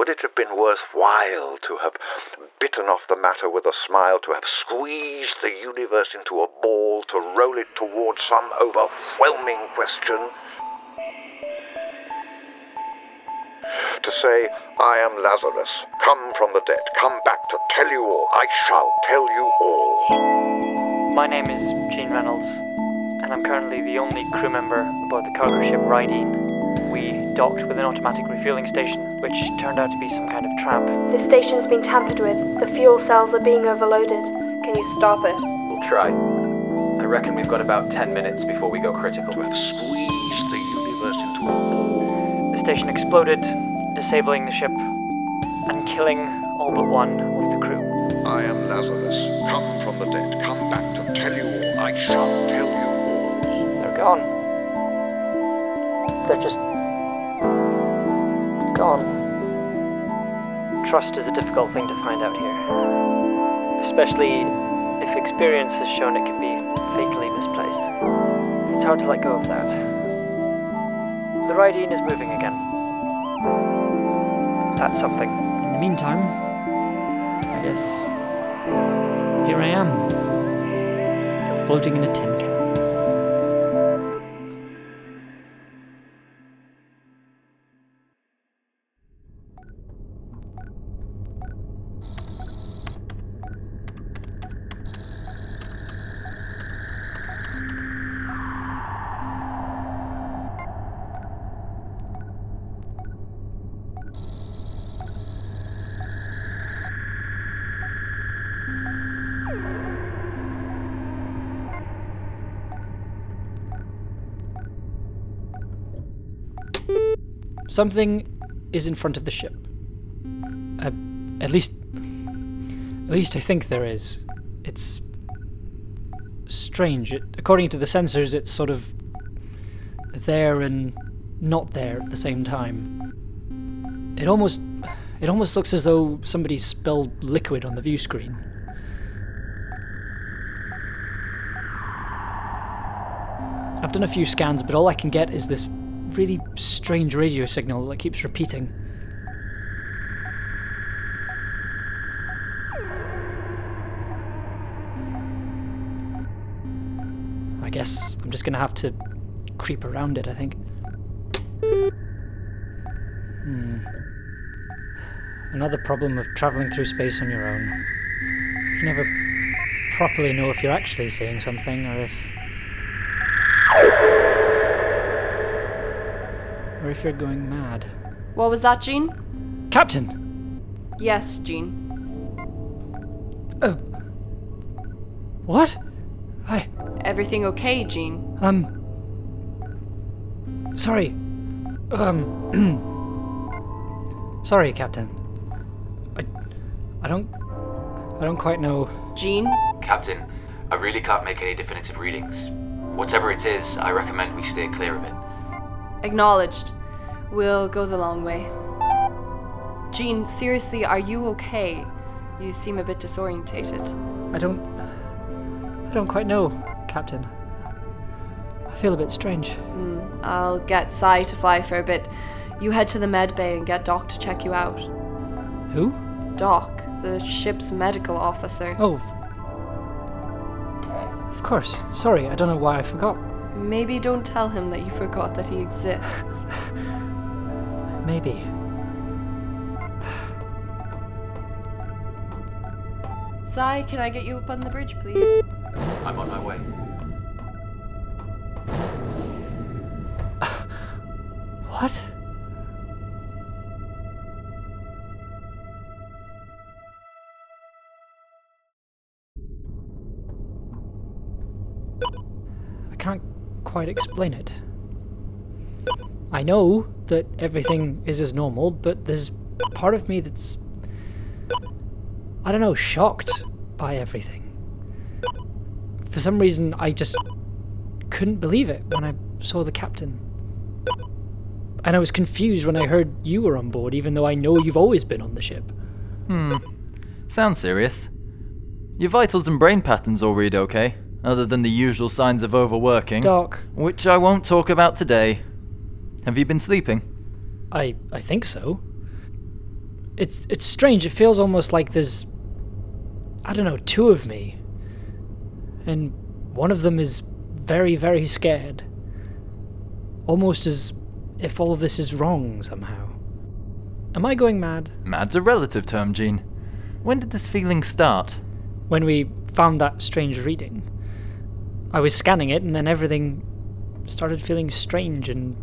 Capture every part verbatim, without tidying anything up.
Would it have been worthwhile to have bitten off the matter with a smile, to have squeezed the universe into a ball, to roll it towards some overwhelming question? To say, I am Lazarus, come from the dead, come back to tell you all, I shall tell you all. My name is Gene Reynolds, and I'm currently the only crew member aboard the cargo ship Rhydeen. We docked with an automatic refueling station, which turned out to be some kind of trap. This station's been tampered with. The fuel cells are being overloaded. Can you stop it? We'll try. I reckon we've got about ten minutes before we go critical. To have squeezed the universe into a ball. The station exploded, disabling the ship, and killing all but one of the crew. I am Lazarus, come from the dead, come back to tell you all, I shall tell you all. They're gone. They're just... gone. Trust is a difficult thing to find out here, especially if experience has shown it can be fatally misplaced. It's hard to let go of that. The Rhydeen is moving again. That's something. In the meantime, I guess here I am, floating in a tin can. Something is in front of the ship. Uh, at least, at least I think there is. It's strange. It, according to the sensors, it's sort of there and not there at the same time. It almost, it almost looks as though somebody spilled liquid on the view screen. I've done a few scans, but all I can get is this really strange radio signal that keeps repeating. I guess I'm just gonna have to creep around it, I think. Hmm. Another problem of travelling through space on your own. You never properly know if you're actually seeing something or if... or if you're going mad. What was that, Gene? Captain! Yes, Gene. Oh. What? I... Everything okay, Gene? Um... Sorry. Um... Sorry, Captain. I... I don't... I don't quite know... Gene? Captain, I really can't make any definitive readings. Whatever it is, I recommend we steer clear of it. Acknowledged. We'll go the long way. Gene, seriously, are you okay? You seem a bit disorientated. I don't... I don't quite know, Captain. I feel a bit strange. Mm, I'll get Sai to fly for a bit. You head to the med bay and get Doc to check you out. Who? Doc, the ship's medical officer. Oh. F- of course. Sorry, I don't know why I forgot. Maybe don't tell him that you forgot that he exists. Maybe. Sai, can I get you up on the bridge, please? I'm on my way. What? I can't quite explain it. I know that everything is as normal, but there's part of me that's, I don't know, shocked by everything. For some reason, I just couldn't believe it when I saw the captain. And I was confused when I heard you were on board, even though I know you've always been on the ship. Hmm. Sounds serious. Your vitals and brain patterns all read okay. Other than the usual signs of overworking, Doc, which I won't talk about today. Have you been sleeping? I I think so. it's it's strange. It feels almost like there's, I don't know, two of me. And one of them is very, very scared. Almost as if all of this is wrong somehow. Am I going mad? Mad's a relative term, Gene. When did this feeling start? When we found that strange reading. I was scanning it and then everything started feeling strange and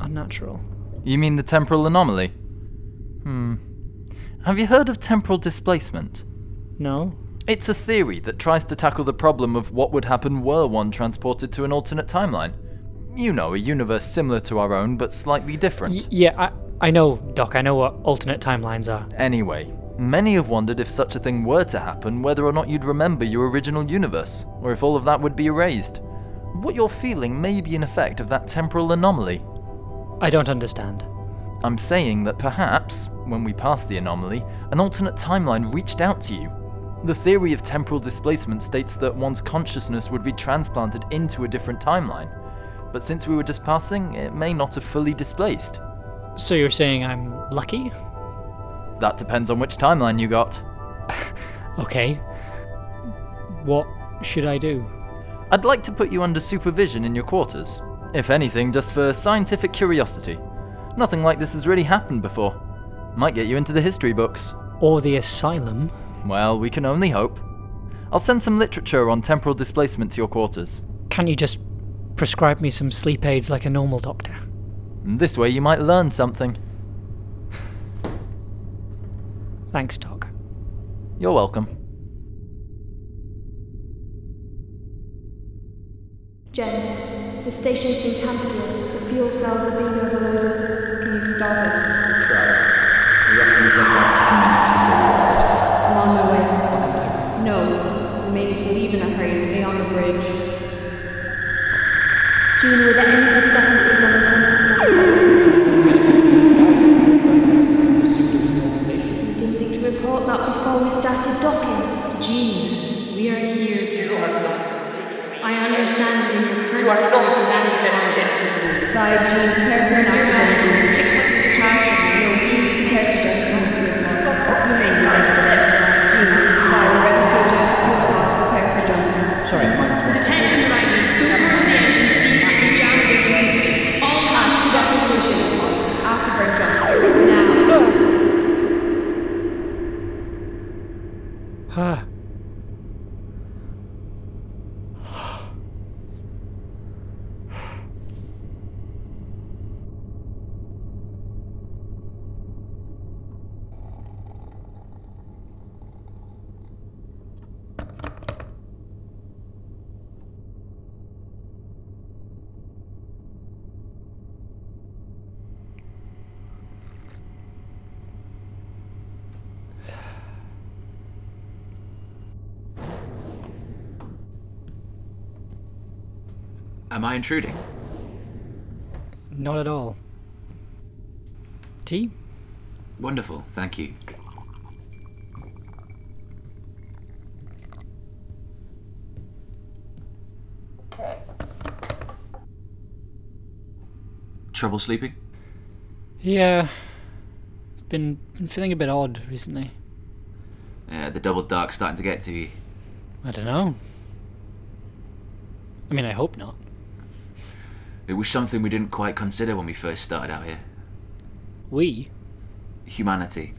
unnatural. You mean the temporal anomaly? Hmm. Have you heard of temporal displacement? No. It's a theory that tries to tackle the problem of what would happen were one transported to an alternate timeline. You know, a universe similar to our own, but slightly different. Y- yeah, I, I know, Doc. I know what alternate timelines are. Anyway, many have wondered if such a thing were to happen, whether or not you'd remember your original universe, or if all of that would be erased. What you're feeling may be an effect of that temporal anomaly. I don't understand. I'm saying that perhaps, when we passed the anomaly, an alternate timeline reached out to you. The theory of temporal displacement states that one's consciousness would be transplanted into a different timeline. But since we were just passing, it may not have fully displaced. So you're saying I'm lucky? That depends on which timeline you got. Okay. What should I do? I'd like to put you under supervision in your quarters. If anything, just for scientific curiosity. Nothing like this has really happened before. Might get you into the history books. Or the asylum. Well, we can only hope. I'll send some literature on temporal displacement to your quarters. Can you just prescribe me some sleep aids like a normal doctor? This way you might learn something. Thanks, Doc. You're welcome. Jen, the station's been tampered with. The fuel cells are being overloaded. Can you stop it? Try. I reckon we've got about ten minutes before. I'm on my way. No, we may need to leave in a hurry. Stay on the bridge. Gene, were there any discrepancies on the census? You didn't think to report that before we started docking. Gene, we are here to our work. I understand that your current situation is going to the side, Gene. Prepare for an afternoon. Picked up the trash and you'll be discouraged as one of your months. Assuming you like the rest of the Gene to decide we're ready to eject the football to prepare for jumping. Sorry, I'm not. The tank and the Rhydeen, food over to the engine, sea back to jam the computers, all hands to that solution. After burn jump. Now. Go! Huh. Am I intruding? Not at all. Tea? Wonderful, thank you. Trouble sleeping? Yeah. Been, been feeling a bit odd recently. Yeah, the double dark's starting to get to you. I don't know. I mean, I hope not. It was something we didn't quite consider when we first started out here. We? Humanity.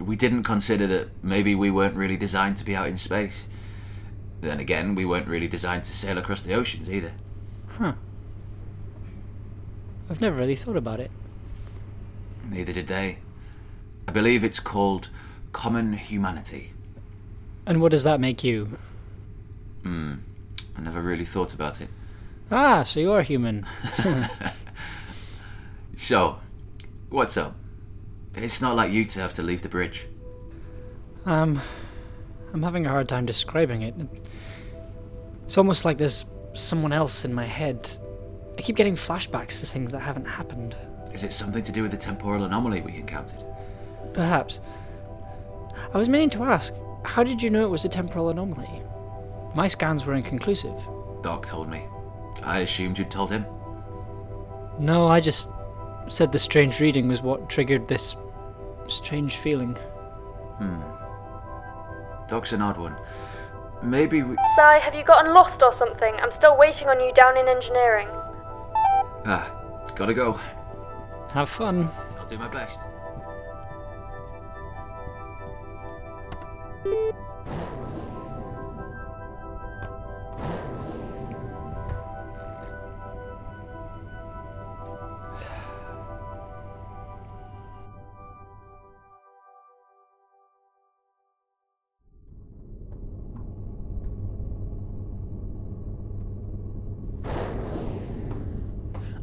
We didn't consider that maybe we weren't really designed to be out in space. Then again, we weren't really designed to sail across the oceans either. Huh. I've never really thought about it. Neither did they. I believe it's called common humanity. And what does that make you? Hmm. I never really thought about it. Ah, so you're human. So, what's up? It's not like you to have to leave the bridge. Um, I'm having a hard time describing it. It's almost like there's someone else in my head. I keep getting flashbacks to things that haven't happened. Is it something to do with the temporal anomaly we encountered? Perhaps. I was meaning to ask, how did you know it was a temporal anomaly? My scans were inconclusive. Doc told me. I assumed you'd told him. No, I just said the strange reading was what triggered this strange feeling. Hmm. Dog's an odd one. Maybe we... Si, have you gotten lost or something? I'm still waiting on you down in engineering. Ah, gotta go. Have fun. I'll do my best.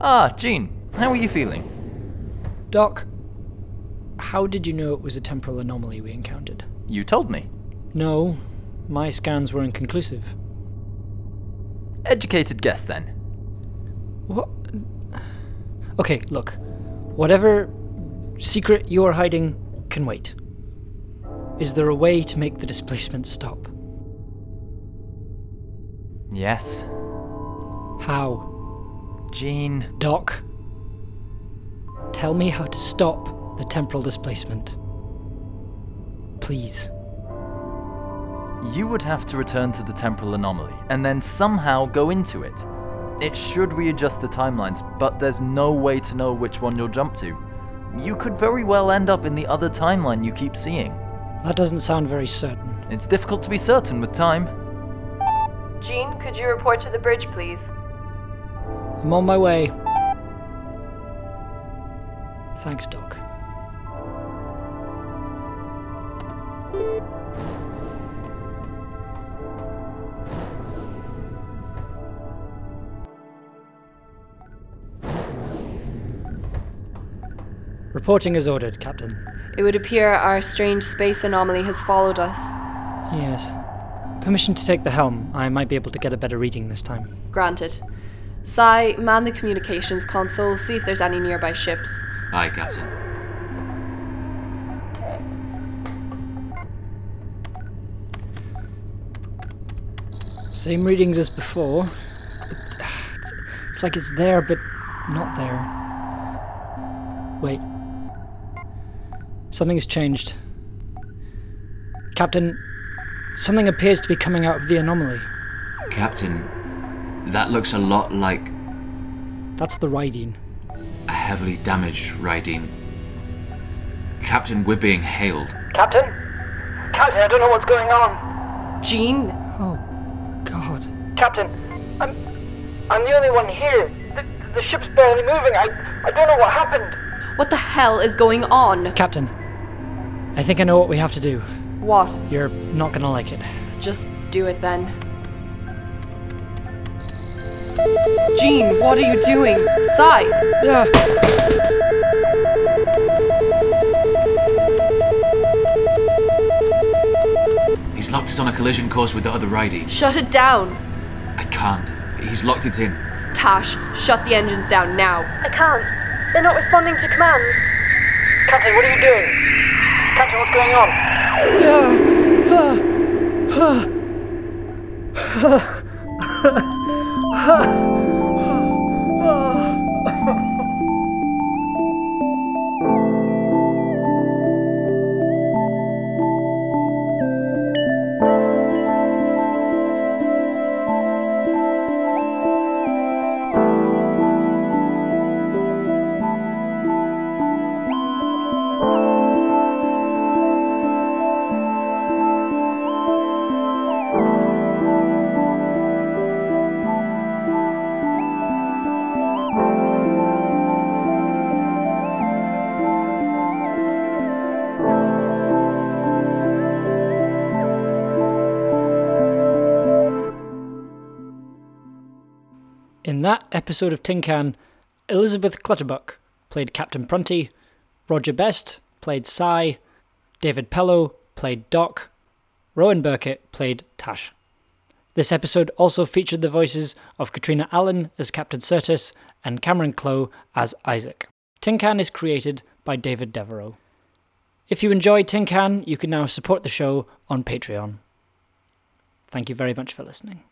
Ah, Gene, how are you feeling? Doc, how did you know it was a temporal anomaly we encountered? You told me. No, my scans were inconclusive. Educated guess, then. What? Okay, look. Whatever secret you're hiding can wait. Is there a way to make the displacement stop? Yes. How? Gene. Doc, tell me how to stop the temporal displacement. Please. You would have to return to the temporal anomaly, and then somehow go into it. It should readjust the timelines, but there's no way to know which one you'll jump to. You could very well end up in the other timeline you keep seeing. That doesn't sound very certain. It's difficult to be certain with time. Gene, could you report to the bridge, please? I'm on my way. Thanks, Doc. Reporting as ordered, Captain. It would appear our strange space anomaly has followed us. Yes. Permission to take the helm. I might be able to get a better reading this time. Granted. Si, man the communications console, see if there's any nearby ships. Aye, Captain. Same readings as before. It's, it's, it's like it's there, but not there. Wait. Something's changed. Captain, something appears to be coming out of the anomaly. Captain... that looks a lot like... That's the Rhydeen. A heavily damaged Rhydeen. Captain, we're being hailed. Captain? Captain, I don't know what's going on. Gene? Oh, God. Captain, I'm... I'm the only one here. The, the ship's barely moving. I, I don't know what happened. What the hell is going on? Captain, I think I know what we have to do. What? You're not gonna like it. Just do it then. Gene, what are you doing? Si! Yeah. He's locked us on a collision course with the other Rhydeen. Shut it down! I can't. He's locked it in. Tash, shut the engines down now. I can't. They're not responding to commands. Captain, what are you doing? Captain, what's going on? Yeah. Uh, uh, uh. In that episode of Tin Can, Elizabeth Clutterbuck played Captain Prunty, Roger Best played Si, David Pellow played Doc, Rowan Birkett played Tash. This episode also featured the voices of Katrina Allen as Captain Certus and Cameron Clow as Isaac. Tin Can is created by David Devereaux. If you enjoy Tin Can, you can now support the show on Patreon. Thank you very much for listening.